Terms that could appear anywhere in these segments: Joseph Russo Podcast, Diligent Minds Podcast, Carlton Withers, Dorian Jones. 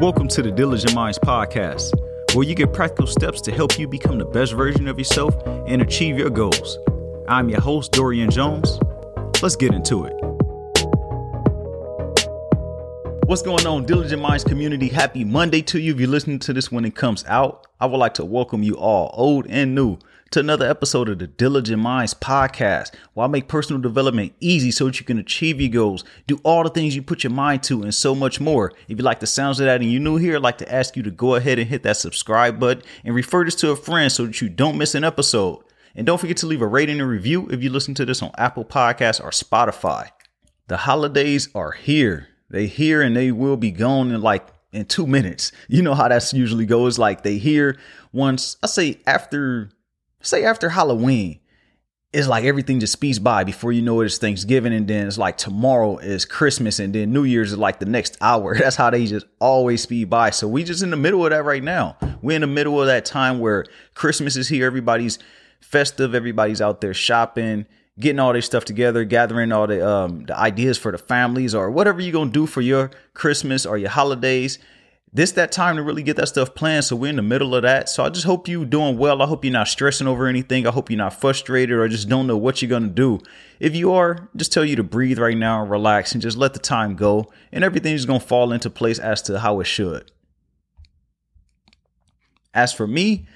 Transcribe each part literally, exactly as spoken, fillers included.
Welcome to the Diligent Minds Podcast, where you get practical steps to help you become the best version of yourself and achieve your goals. I'm your host, Dorian Jones. Let's get into it. What's going on, Diligent Minds community? Happy Monday to you. If you're listening to this when it comes out, I would like to welcome you all, old and new, to another episode of the Diligent Minds Podcast, where I make personal development easy so that you can achieve your goals, do all the things you put your mind to, and so much more. If you like the sounds of that and you're new here, I'd like to ask you to go ahead and hit that subscribe button and refer this to a friend so that you don't miss an episode. And don't forget to leave a rating and review if you listen to this on Apple Podcasts or Spotify. The holidays are here. They here and they will be gone in like in two minutes. You know how that usually goes. Like they here once, I say after, say after Halloween, it's like everything just speeds by. Before you know it, it's Thanksgiving, and then it's like tomorrow is Christmas, and then New Year's is like the next hour. That's how they just always speed by. So we just in the middle of that right now. We're in the middle of that time where Christmas is here. Everybody's festive. Everybody's out there shopping, getting all this stuff together, gathering all the um, the ideas for the families or whatever you're going to do for your Christmas or your holidays. This that time to really get that stuff planned. So we're in the middle of that. So I just hope you're doing well. I hope you're not stressing over anything. I hope you're not frustrated or just don't know what you're going to do. If you are, just tell you to breathe right now and relax and just let the time go. And everything's going to fall into place as to how it should. As for me,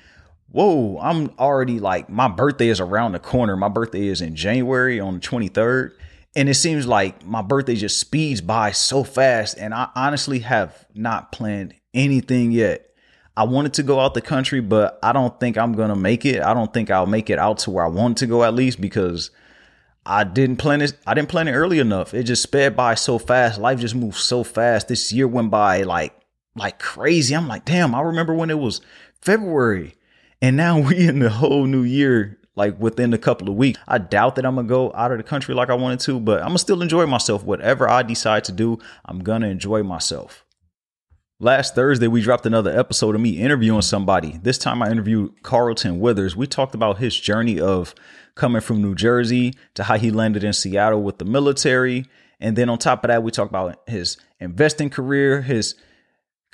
whoa, I'm already like, my birthday is around the corner. My birthday is in January on the twenty-third. And it seems like my birthday just speeds by so fast. And I honestly have not planned anything yet. I wanted to go out the country, but I don't think I'm going to make it. I don't think I'll make it out to where I wanted to go, at least because I didn't plan this. I didn't plan it early enough. It just sped by so fast. Life just moved so fast. This year went by like, like crazy. I'm like, damn, I remember when it was February. And now we in the whole new year, like within a couple of weeks. I doubt that I'm going to go out of the country like I wanted to, but I'm going to still enjoy myself. Whatever I decide to do, I'm going to enjoy myself. Last Thursday, we dropped another episode of me interviewing somebody. This time I interviewed Carlton Withers. We talked about his journey of coming from New Jersey to how he landed in Seattle with the military. And then on top of that, we talked about his investing career, his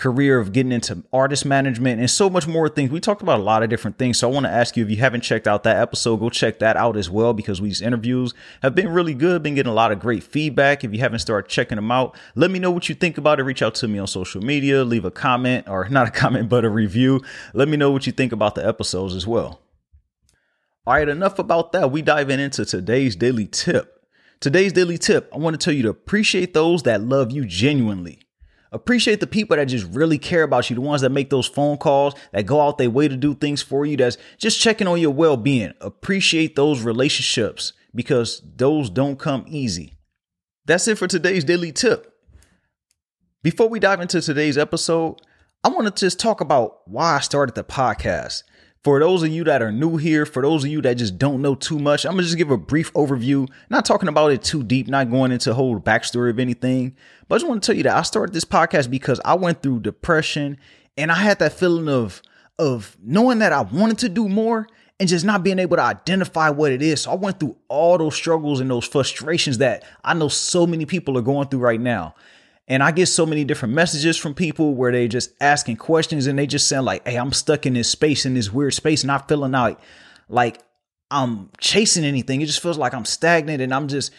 career of getting into artist management, and so much more things. We talked about a lot of different things. So I want to ask you, if you haven't checked out that episode, go check that out as well, because these interviews have been really good, been getting a lot of great feedback. If you haven't started checking them out, let me know what you think about it. Reach out to me on social media, leave a comment, or not a comment, but a review. Let me know what you think about the episodes as well. All right, enough about that. We diving into today's daily tip. Today's daily tip, I want to tell you to appreciate those that love you genuinely. Appreciate the people that just really care about you, the ones that make those phone calls, that go out their way to do things for you, that's just checking on your well-being. Appreciate those relationships, because those don't come easy. That's it for today's daily tip. Before we dive into today's episode, I want to just talk about why I started the podcast. For those of you that are new here, for those of you that just don't know too much, I'm going to just give a brief overview, not talking about it too deep, not going into a whole backstory of anything. But I just want to tell you that I started this podcast because I went through depression, and I had that feeling of of knowing that I wanted to do more and just not being able to identify what it is. So I went through all those struggles and those frustrations that I know so many people are going through right now. And I get so many different messages from people where they just asking questions, and they just saying like, hey, I'm stuck in this space, in this weird space, and I'm feeling out like I'm chasing anything. It just feels like I'm stagnant, and I'm just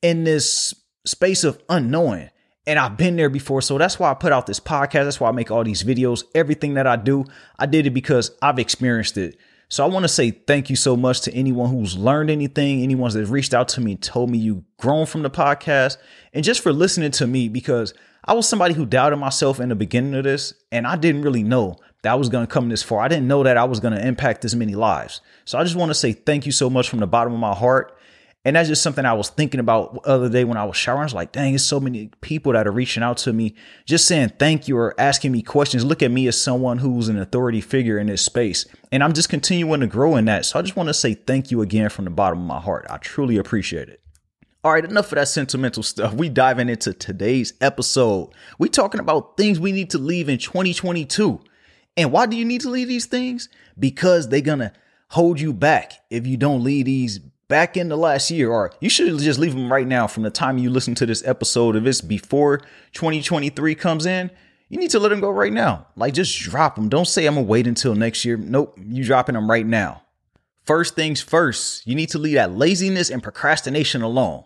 in this space of unknowing. And I've been there before. So that's why I put out this podcast. That's why I make all these videos. Everything that I do, I did it because I've experienced it. So I want to say thank you so much to anyone who's learned anything, anyone that's reached out to me and told me you've grown from the podcast, and just for listening to me, because I was somebody who doubted myself in the beginning of this, and I didn't really know that I was going to come this far. I didn't know that I was going to impact this many lives. So I just want to say thank you so much from the bottom of my heart. And that's just something I was thinking about the other day when I was showering. I was like, dang, it's so many people that are reaching out to me, just saying thank you or asking me questions. Look at me as someone who's an authority figure in this space. And I'm just continuing to grow in that. So I just want to say thank you again from the bottom of my heart. I truly appreciate it. All right, enough of that sentimental stuff. We diving into today's episode. We talking about things we need to leave in twenty twenty-two. And why do you need to leave these things? Because they're going to hold you back if you don't leave these back in the last year, or you should just leave them right now from the time you listen to this episode. If it's before twenty twenty-three comes in, you need to let them go right now. Like, just drop them. Don't say I'm going to wait until next year. Nope, you dropping them right now. First things first, you need to leave that laziness and procrastination alone.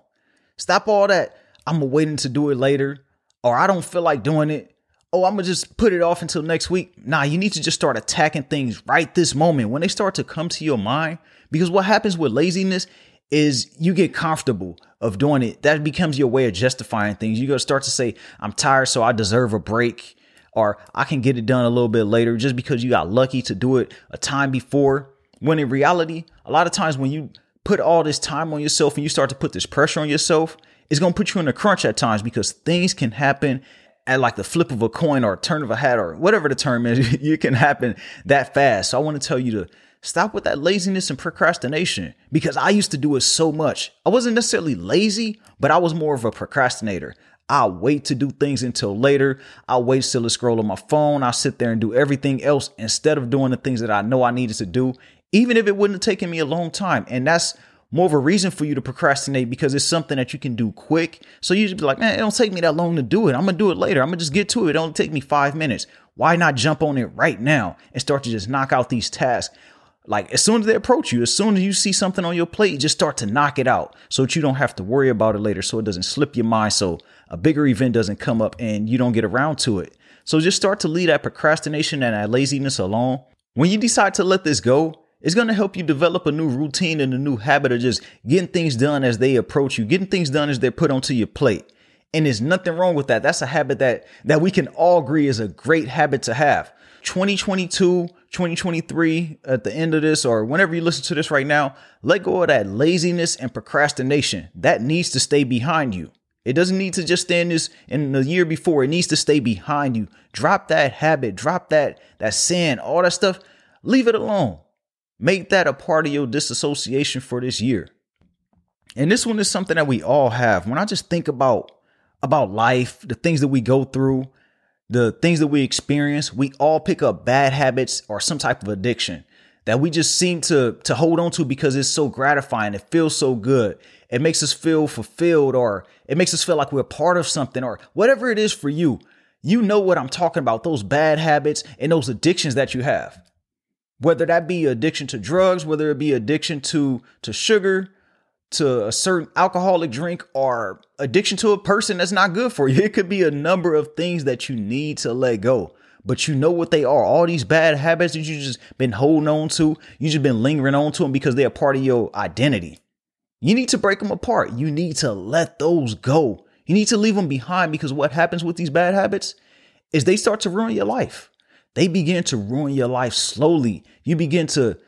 Stop all that. I'm going to wait to do it later, or I don't feel like doing it. Oh, I'm going to just put it off until next week. Nah, you need to just start attacking things right this moment when they start to come to your mind, because what happens with laziness is you get comfortable of doing it. That becomes your way of justifying things. You're going to start to say, I'm tired, so I deserve a break, or I can get it done a little bit later just because you got lucky to do it a time before. When in reality, a lot of times when you put all this time on yourself and you start to put this pressure on yourself, it's going to put you in a crunch at times, because things can happen at like the flip of a coin or a turn of a hat or whatever the term is. It can happen that fast. So I want to tell you to stop with that laziness and procrastination, because I used to do it so much. I wasn't necessarily lazy, but I was more of a procrastinator. I wait to do things until later. I wait till it's scroll on my phone. I sit there and do everything else instead of doing the things that I know I needed to do, even if it wouldn't have taken me a long time. And that's more of a reason for you to procrastinate, because it's something that you can do quick. So you just be like, man, it don't take me that long to do it. I'm going to do it later. I'm going to just get to it. It only take me five minutes. Why not jump on it right now and start to just knock out these tasks? Like, as soon as they approach you, as soon as you see something on your plate, just start to knock it out so that you don't have to worry about it later, so it doesn't slip your mind, so a bigger event doesn't come up and you don't get around to it. So just start to leave that procrastination and that laziness alone. When you decide to let this go, it's going to help you develop a new routine and a new habit of just getting things done as they approach you, getting things done as they're put onto your plate. And there's nothing wrong with that. That's a habit that that we can all agree is a great habit to have. twenty twenty-two, twenty twenty-three, at the end of this, or whenever you listen to this right now, let go of that laziness and procrastination. That needs to stay behind you. It doesn't need to just stay in this in the year before. It needs to stay behind you. Drop that habit, drop that, that sin, all that stuff. Leave it alone. Make that a part of your disassociation for this year. And this one is something that we all have. When I just think about, about life, the things that we go through, the things that we experience, we all pick up bad habits or some type of addiction that we just seem to, to hold on to because it's so gratifying. It feels so good. It makes us feel fulfilled, or it makes us feel like we're a part of something, or whatever it is for you. You know what I'm talking about, those bad habits and those addictions that you have. Whether that be addiction to drugs, whether it be addiction to, to sugar, to a certain alcoholic drink, or addiction to a person that's not good for you. It could be a number of things that you need to let go, but you know what they are. All these bad habits that you just been holding on to, you just been lingering on to them because they're a part of your identity. You need to break them apart. You need to let those go. You need to leave them behind, because what happens with these bad habits is they start to ruin your life. They begin to ruin your life slowly. You begin to,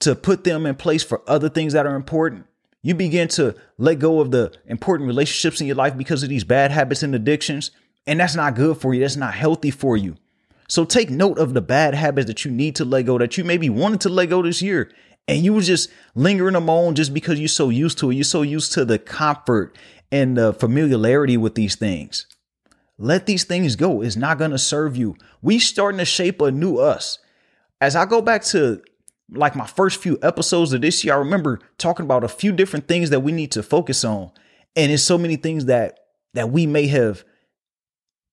to put them in place for other things that are important. You begin to let go of the important relationships in your life because of these bad habits and addictions. And that's not good for you. That's not healthy for you. So take note of the bad habits that you need to let go, that you maybe wanted to let go this year, and you were just lingering them on just because you're so used to it. You're so used to the comfort and the familiarity with these things. Let these things go. It's not going to serve you. We starting to shape a new us. As I go back to like my first few episodes of this year, I remember talking about a few different things that we need to focus on. And it's so many things that that we may have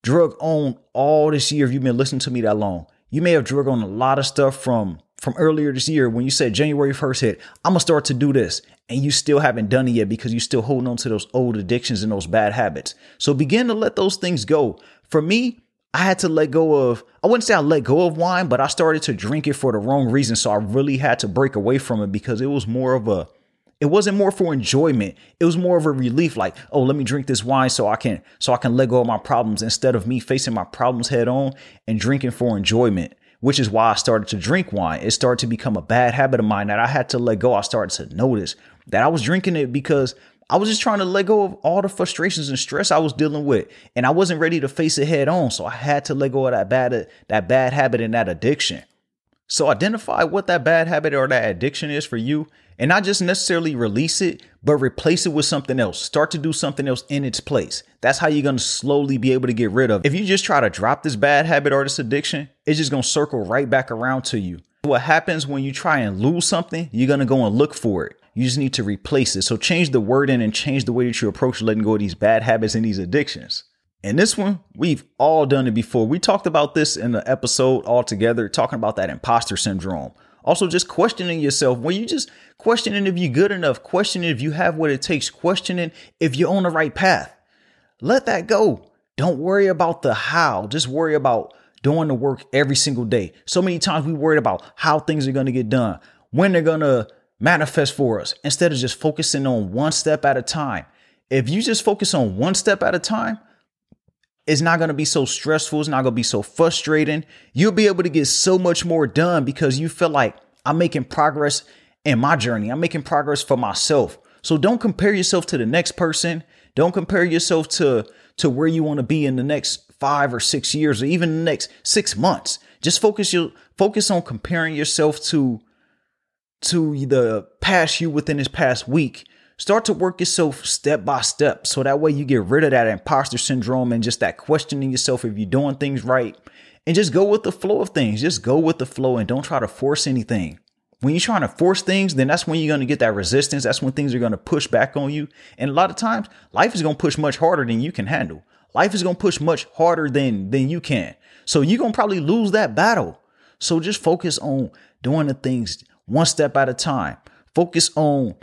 drug on all this year. If you've been listening to me that long, you may have drug on a lot of stuff from from earlier this year when you said January first hit, I'm going to start to do this. And you still haven't done it yet because you're still holding on to those old addictions and those bad habits. So begin to let those things go. For me, I had to let go of, I wouldn't say I let go of wine, but I started to drink it for the wrong reason. So I really had to break away from it because it was more of a, it wasn't more for enjoyment. It was more of a relief. Like, oh, let me drink this wine so I can, so I can let go of my problems, instead of me facing my problems head on and drinking for enjoyment. Which is why I started to drink wine. It started to become a bad habit of mine that I had to let go. I started to notice that I was drinking it because I was just trying to let go of all the frustrations and stress I was dealing with. And I wasn't ready to face it head on. So I had to let go of that bad, that bad habit and that addiction. So identify what that bad habit or that addiction is for you, and not just necessarily release it, but replace it with something else. Start to do something else in its place. That's how you're going to slowly be able to get rid of it. If you just try to drop this bad habit or this addiction, it's just going to circle right back around to you. What happens when you try and lose something, you're going to go and look for it. You just need to replace it. So change the wording and change the way that you approach letting go of these bad habits and these addictions. And this one, we've all done it before. We talked about this in the episode altogether, talking about that imposter syndrome. Also, just questioning yourself. When you just questioning if you're good enough, questioning if you have what it takes, questioning if you're on the right path. Let that go. Don't worry about the how. Just worry about doing the work every single day. So many times we worried about how things are going to get done, when they're going to manifest for us, instead of just focusing on one step at a time. If you just focus on one step at a time, it's not going to be so stressful. It's not going to be so frustrating. You'll be able to get so much more done because you feel like I'm making progress in my journey. I'm making progress for myself. So don't compare yourself to the next person. Don't compare yourself to, to where you want to be in the next five or six years or even the next six months. Just focus your focus on comparing yourself to, to the past you within this past week. Start to work yourself step by step. So that way you get rid of that imposter syndrome and just that questioning yourself if you're doing things right. And just go with the flow of things. Just go with the flow and don't try to force anything. When you're trying to force things, then that's when you're going to get that resistance. That's when things are going to push back on you. And a lot of times life is going to push much harder than you can handle. Life is going to push much harder than, than you can. So you're going to probably lose that battle. So just focus on doing the things one step at a time. Focus on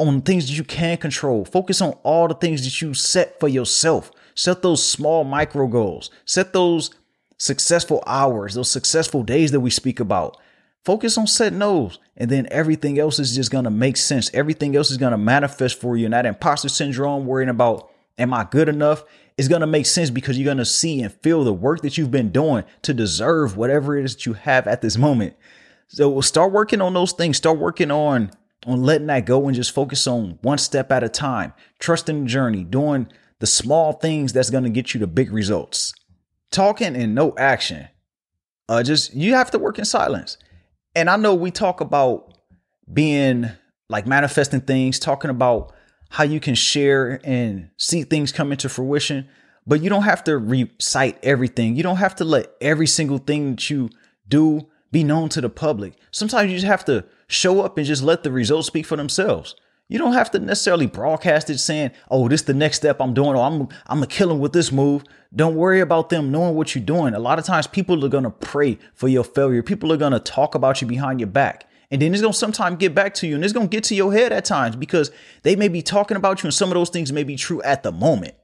on things that you can control. Focus on all the things that you set for yourself. Set those small micro goals. Set those successful hours, those successful days that we speak about. Focus on setting those, and then everything else is just going to make sense. Everything else is going to manifest for you. And that imposter syndrome, worrying about, am I good enough? It's going to make sense because you're going to see and feel the work that you've been doing to deserve whatever it is that you have at this moment. So we'll start working on those things. Start working on on letting that go and just focus on one step at a time, trusting the journey, doing the small things that's going to get you the big results. Talking and no action. Uh, just you have to work in silence. And I know we talk about being like manifesting things, talking about how you can share and see things come into fruition, but you don't have to recite everything. You don't have to let every single thing that you do be known to the public. Sometimes you just have to show up and just let the results speak for themselves. You don't have to necessarily broadcast it saying, oh, this is the next step I'm doing, or I'm I'm a killer with this move. Don't worry about them knowing what you're doing. A lot of times people are going to pray for your failure. People are going to talk about you behind your back. And then it's going to sometimes get back to you, and it's going to get to your head at times because they may be talking about you, and some of those things may be true at the moment,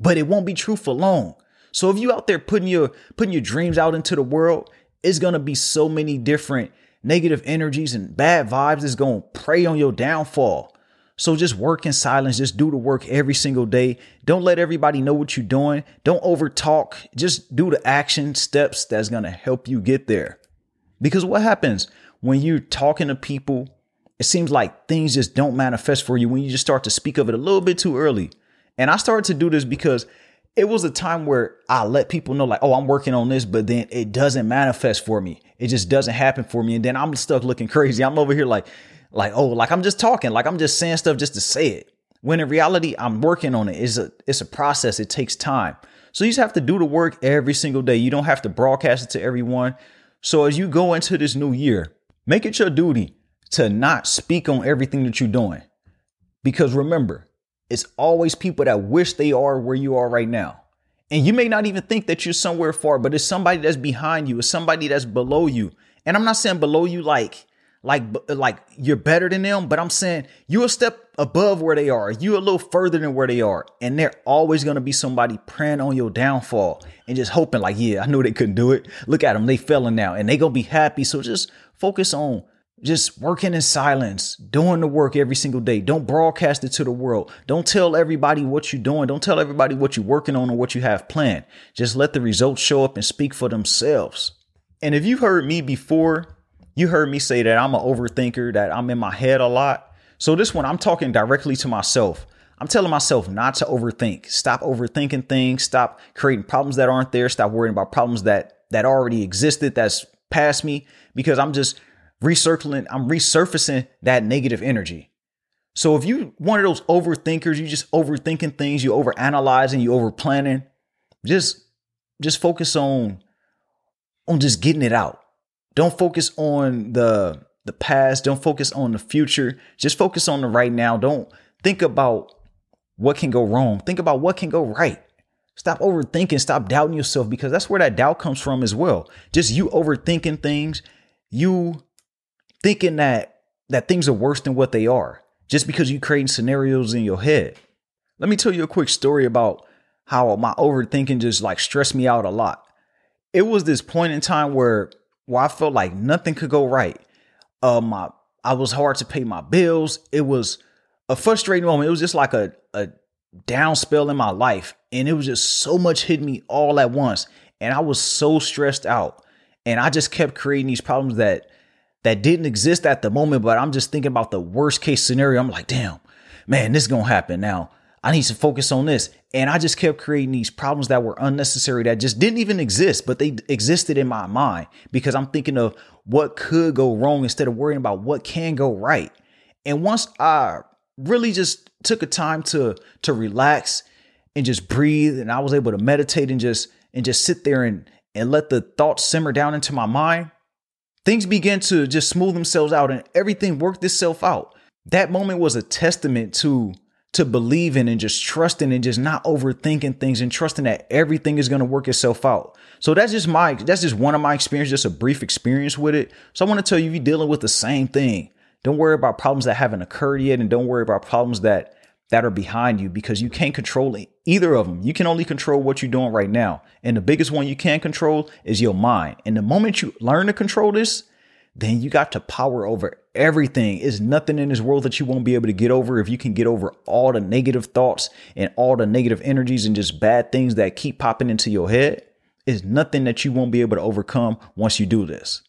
but it won't be true for long. So if you out there putting your putting your dreams out into the world, it's going to be so many different negative energies and bad vibes that's going to prey on your downfall. So just work in silence. Just do the work every single day. Don't let everybody know what you're doing. Don't over talk. Just do the action steps that's going to help you get there. Because what happens when you're talking to people, it seems like things just don't manifest for you when you just start to speak of it a little bit too early. And I started to do this because it was a time where I let people know like, oh, I'm working on this, but then it doesn't manifest for me. It just doesn't happen for me. And then I'm stuck looking crazy. I'm over here like, Like, oh, like I'm just talking, like I'm just saying stuff just to say it. When in reality, I'm working on it. It's a, it's a process. It takes time. So you just have to do the work every single day. You don't have to broadcast it to everyone. So as you go into this new year, make it your duty to not speak on everything that you're doing. Because remember, it's always people that wish they are where you are right now. And you may not even think that you're somewhere far, but it's somebody that's behind you. It's somebody that's below you. And I'm not saying below you like Like, like you're better than them, but I'm saying you're a step above where they are. You're a little further than where they are. And they're always going to be somebody praying on your downfall and just hoping like, yeah, I knew they couldn't do it. Look at them. They failing now and they going to be happy. So just focus on just working in silence, doing the work every single day. Don't broadcast it to the world. Don't tell everybody what you're doing. Don't tell everybody what you're working on or what you have planned. Just let the results show up and speak for themselves. And if you've heard me before, you heard me say that I'm an overthinker, that I'm in my head a lot. So this one, I'm talking directly to myself. I'm telling myself not to overthink. Stop overthinking things. Stop creating problems that aren't there. Stop worrying about problems that that already existed, that's past me, because I'm just recircling. I'm resurfacing that negative energy. So if you're one of those overthinkers, you just overthinking things, you overanalyzing, you overplanning, just just focus on on just getting it out. Don't focus on the the past. Don't focus on the future. Just focus on the right now. Don't think about what can go wrong. Think about what can go right. Stop overthinking. Stop doubting yourself, because that's where that doubt comes from as well. Just you overthinking things, you thinking that that things are worse than what they are just because you're creating scenarios in your head. Let me tell you a quick story about how my overthinking just like stressed me out a lot. It was this point in time where, where I felt like nothing could go right. Uh, my I was hard to pay my bills. It was a frustrating moment. It was just like a, a down spell in my life. And it was just so much hitting me all at once. And I was so stressed out. And I just kept creating these problems that that didn't exist at the moment. But I'm just thinking about the worst case scenario. I'm like, damn, man, this is going to happen now. I need to focus on this. And I just kept creating these problems that were unnecessary, that just didn't even exist, but they existed in my mind because I'm thinking of what could go wrong instead of worrying about what can go right. And once I really just took a time to, to relax and just breathe, and I was able to meditate and just, and just sit there and, and let the thoughts simmer down into my mind, things began to just smooth themselves out and everything worked itself out. That moment was a testament to to believe in and just trusting and just not overthinking things and trusting that everything is going to work itself out. So that's just my, that's just one of my experiences, just a brief experience with it. So I want to tell you, if you're dealing with the same thing, don't worry about problems that haven't occurred yet. And don't worry about problems that, that are behind you, because you can't control either of them. You can only control what you're doing right now. And the biggest one you can control is your mind. And the moment you learn to control this, then you got to power over everything. There's nothing in this world that you won't be able to get over if you can get over all the negative thoughts and all the negative energies and just bad things that keep popping into your head. There's nothing that you won't be able to overcome once you do this.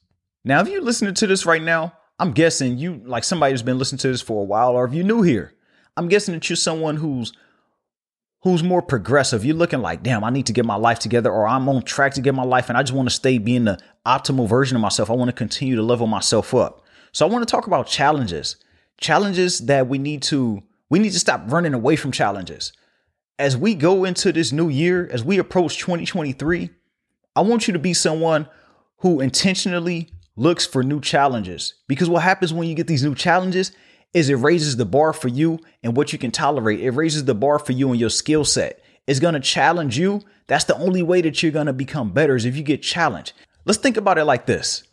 Now, if you're listening to this right now, I'm guessing you, like somebody who's been listening to this for a while, or if you're new here, I'm guessing that you're someone who's who's more progressive. You're looking like, damn, I need to get my life together, or I'm on track to get my life. And I just want to stay being the optimal version of myself. I want to continue to level myself up. So I want to talk about challenges, challenges that we need to, we need to stop running away from challenges. As we go into this new year, as we approach twenty twenty-three, I want you to be someone who intentionally looks for new challenges, because what happens when you get these new challenges is it raises the bar for you and what you can tolerate. It raises the bar for you and your skill set. It's going to challenge you. That's the only way that you're going to become better, is if you get challenged. Let's think about it like this.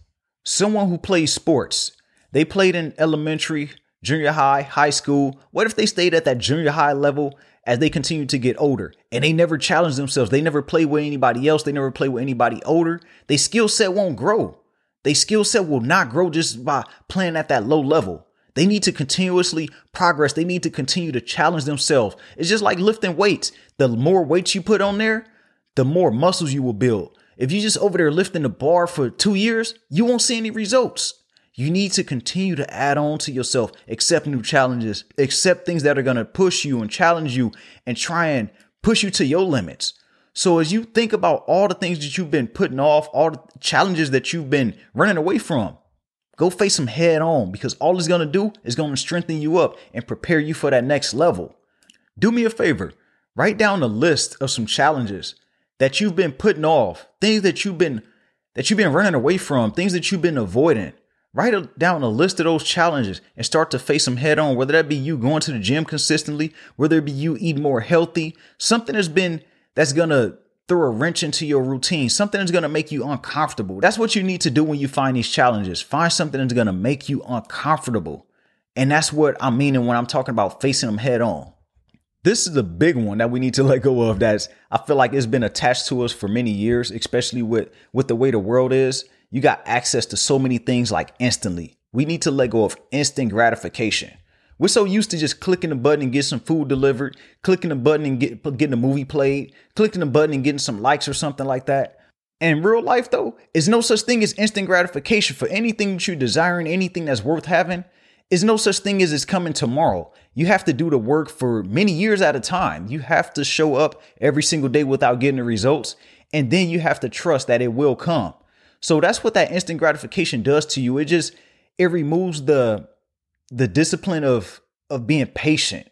Someone who plays sports, they played in elementary, junior high, high school. What if they stayed at that junior high level as they continue to get older and they never challenge themselves? They never play with anybody else. They never play with anybody older. Their skill set won't grow. Their skill set will not grow just by playing at that low level. They need to continuously progress. They need to continue to challenge themselves. It's just like lifting weights. The more weights you put on there, the more muscles you will build. If you're just over there lifting the bar for two years, you won't see any results. You need to continue to add on to yourself, accept new challenges, accept things that are going to push you and challenge you and try and push you to your limits. So as you think about all the things that you've been putting off, all the challenges that you've been running away from, go face them head on, because all it's going to do is going to strengthen you up and prepare you for that next level. Do me a favor. Write down a list of some challenges that you've been putting off, things that you've been that you've been running away from, things that you've been avoiding. Write down a list of those challenges and start to face them head on, whether that be you going to the gym consistently, whether it be you eating more healthy, something that's been that's going to throw a wrench into your routine, something that's going to make you uncomfortable. That's what you need to do when you find these challenges. Find something that's going to make you uncomfortable. And that's what I'm meaning when I'm talking about facing them head on. This is the big one that we need to let go of. That's, I feel like it's been attached to us for many years, especially with, with the way the world is. You got access to so many things like instantly. We need to let go of instant gratification. We're so used to just clicking the button and get some food delivered, clicking the button and get, getting a movie played, clicking the button and getting some likes or something like that. And in real life, though, it's no such thing as instant gratification for anything that you're desiring, anything that's worth having. It's no such thing as it's coming tomorrow. You have to do the work for many years at a time. You have to show up every single day without getting the results. And then you have to trust that it will come. So that's what that instant gratification does to you. It just, it removes the... the discipline of, of being patient.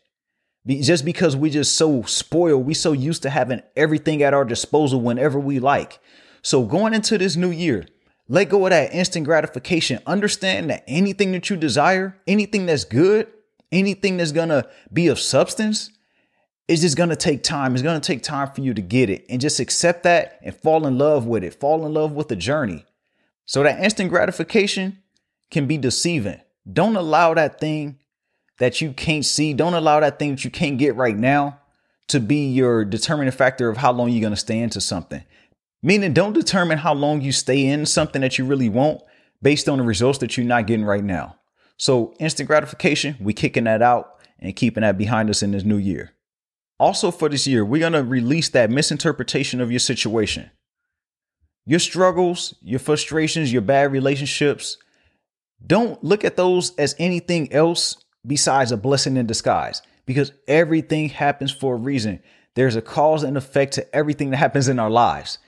Be, just because we just so spoiled, we so used to having everything at our disposal whenever we like. So going into this new year, Let go of that instant gratification. Understand that anything that you desire, anything that's good, anything that's going to be of substance, it's just going to take time. It's going to take time for you to get it, and just accept that and fall in love with it. Fall in love with the journey. So that instant gratification can be deceiving. Don't allow that thing that you can't see. Don't allow that thing that you can't get right now to be your determining factor of how long you're going to stay into something. Meaning, don't determine how long you stay in something that you really want based on the results that you're not getting right now. So instant gratification, we're kicking that out and keeping that behind us in this new year. Also for this year, we're going to release that misinterpretation of your situation. Your struggles, your frustrations, your bad relationships, don't look at those as anything else besides a blessing in disguise, because everything happens for a reason. There's a cause and effect to everything that happens in our lives.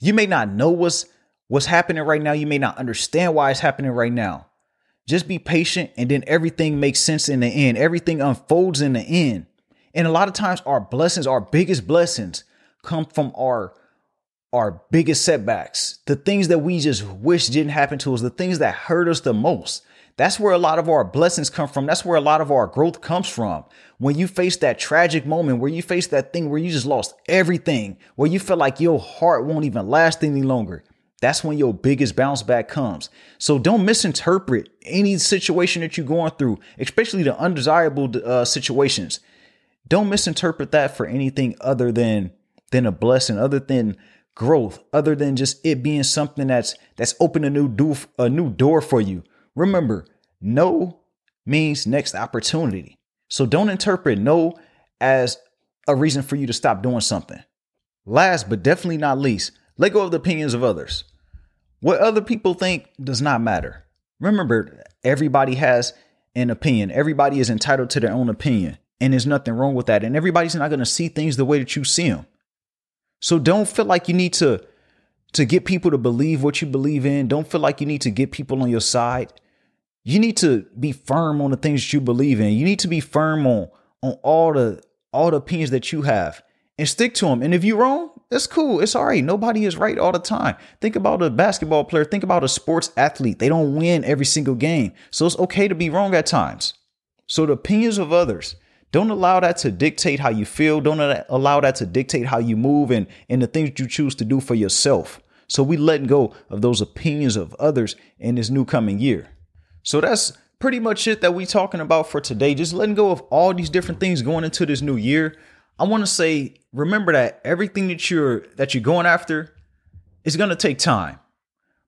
You may not know what's, what's happening right now. You may not understand why it's happening right now. Just be patient, and then everything makes sense in the end. Everything unfolds in the end. And a lot of times our blessings, our biggest blessings come from our, our biggest setbacks. The things that we just wish didn't happen to us, the things that hurt us the most. That's where a lot of our blessings come from. That's where a lot of our growth comes from. When you face that tragic moment, where you face that thing where you just lost everything, where you feel like your heart won't even last any longer. That's when your biggest bounce back comes. So don't misinterpret any situation that you're going through, especially the undesirable uh, situations. Don't misinterpret that for anything other than than a blessing, other than growth, other than just it being something that's that's opened a new do a new door for you. Remember, no means next opportunity. So don't interpret no as a reason for you to stop doing something. Last but definitely not least, let go of the opinions of others. What other people think does not matter. Remember, everybody has an opinion. Everybody is entitled to their own opinion. And there's nothing wrong with that. And everybody's not going to see things the way that you see them. So don't feel like you need to, to get people to believe what you believe in. Don't feel like you need to get people on your side. You need to be firm on the things that you believe in. You need to be firm on, on all the, all the opinions that you have, and stick to them. And if you're wrong, that's cool. It's all right. Nobody is right all the time. Think about a basketball player. Think about a sports athlete. They don't win every single game. So it's okay to be wrong at times. So the opinions of others, don't allow that to dictate how you feel. Don't allow that to dictate how you move and, and the things you choose to do for yourself. So we letting go of those opinions of others in this new coming year. So that's pretty much it that we're talking about for today. Just letting go of all these different things going into this new year. I want to say, remember that everything that you're that you're going after is going to take time.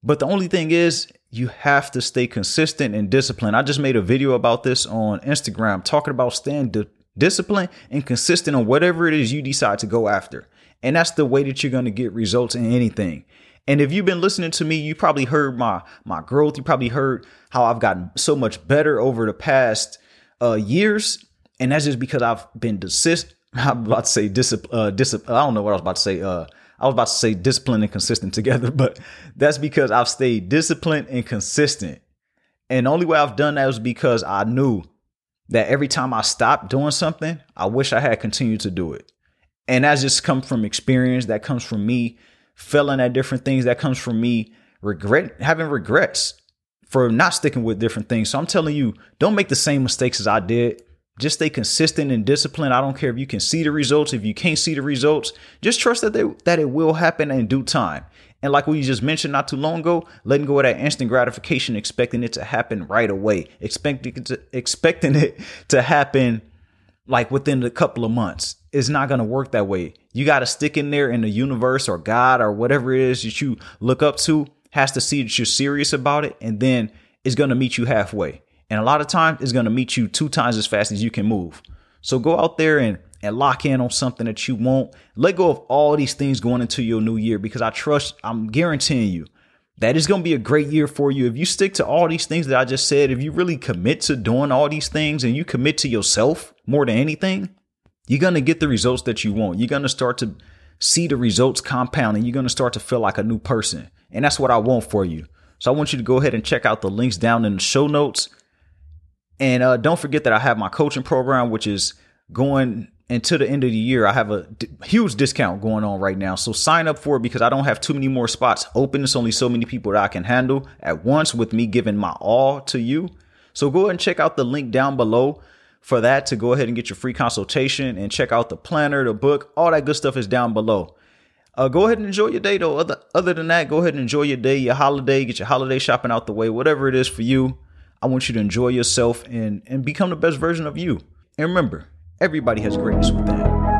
But the only thing is, you have to stay consistent and disciplined. I just made a video about this on Instagram, talking about staying di- disciplined and consistent on whatever it is you decide to go after. And that's the way that you're going to get results in anything. And if you've been listening to me, you probably heard my my growth. You probably heard how I've gotten so much better over the past uh, years. And that's just because I've been desist. I'm about to say discipline. Uh, dis- I don't know what I was about to say. Uh, I was about to say disciplined and consistent together, but that's because I've stayed disciplined and consistent. And the only way I've done that was because I knew that every time I stopped doing something, I wish I had continued to do it. And that's just come from experience. That comes from me failing at different things. That comes from me regret having regrets for not sticking with different things. So I'm telling you, don't make the same mistakes as I did. Just stay consistent and disciplined. I don't care if you can see the results, if you can't see the results, just trust that they, that it will happen in due time. And like we just mentioned not too long ago, letting go of that instant gratification, expecting it to happen right away, expecting it to, expecting it to happen like within a couple of months. It's not going to work that way. You got to stick in there, and the universe or God or whatever it is that you look up to has to see that you're serious about it, and then it's going to meet you halfway. And a lot of times it's going to meet you two times as fast as you can move. So go out there and, and lock in on something that you want. Let go of all these things going into your new year, because I trust, I'm guaranteeing you that it's going to be a great year for you. If you stick to all these things that I just said, if you really commit to doing all these things and you commit to yourself more than anything, you're going to get the results that you want. You're going to start to see the results compound, and you're going to start to feel like a new person. And that's what I want for you. So I want you to go ahead and check out the links down in the show notes. And uh, don't forget that I have my coaching program, which is going And to the end of the year, I have a d- huge discount going on right now. So sign up for it because I don't have too many more spots open. It's only so many people that I can handle at once with me giving my all to you. So go ahead and check out the link down below for that to go ahead and get your free consultation and check out the planner, the book, all that good stuff is down below. Uh, go ahead and enjoy your day, though. Other, other than that, go ahead and enjoy your day, your holiday, get your holiday shopping out the way, whatever it is for you. I want you to enjoy yourself and, and become the best version of you. And remember, everybody has greatness within.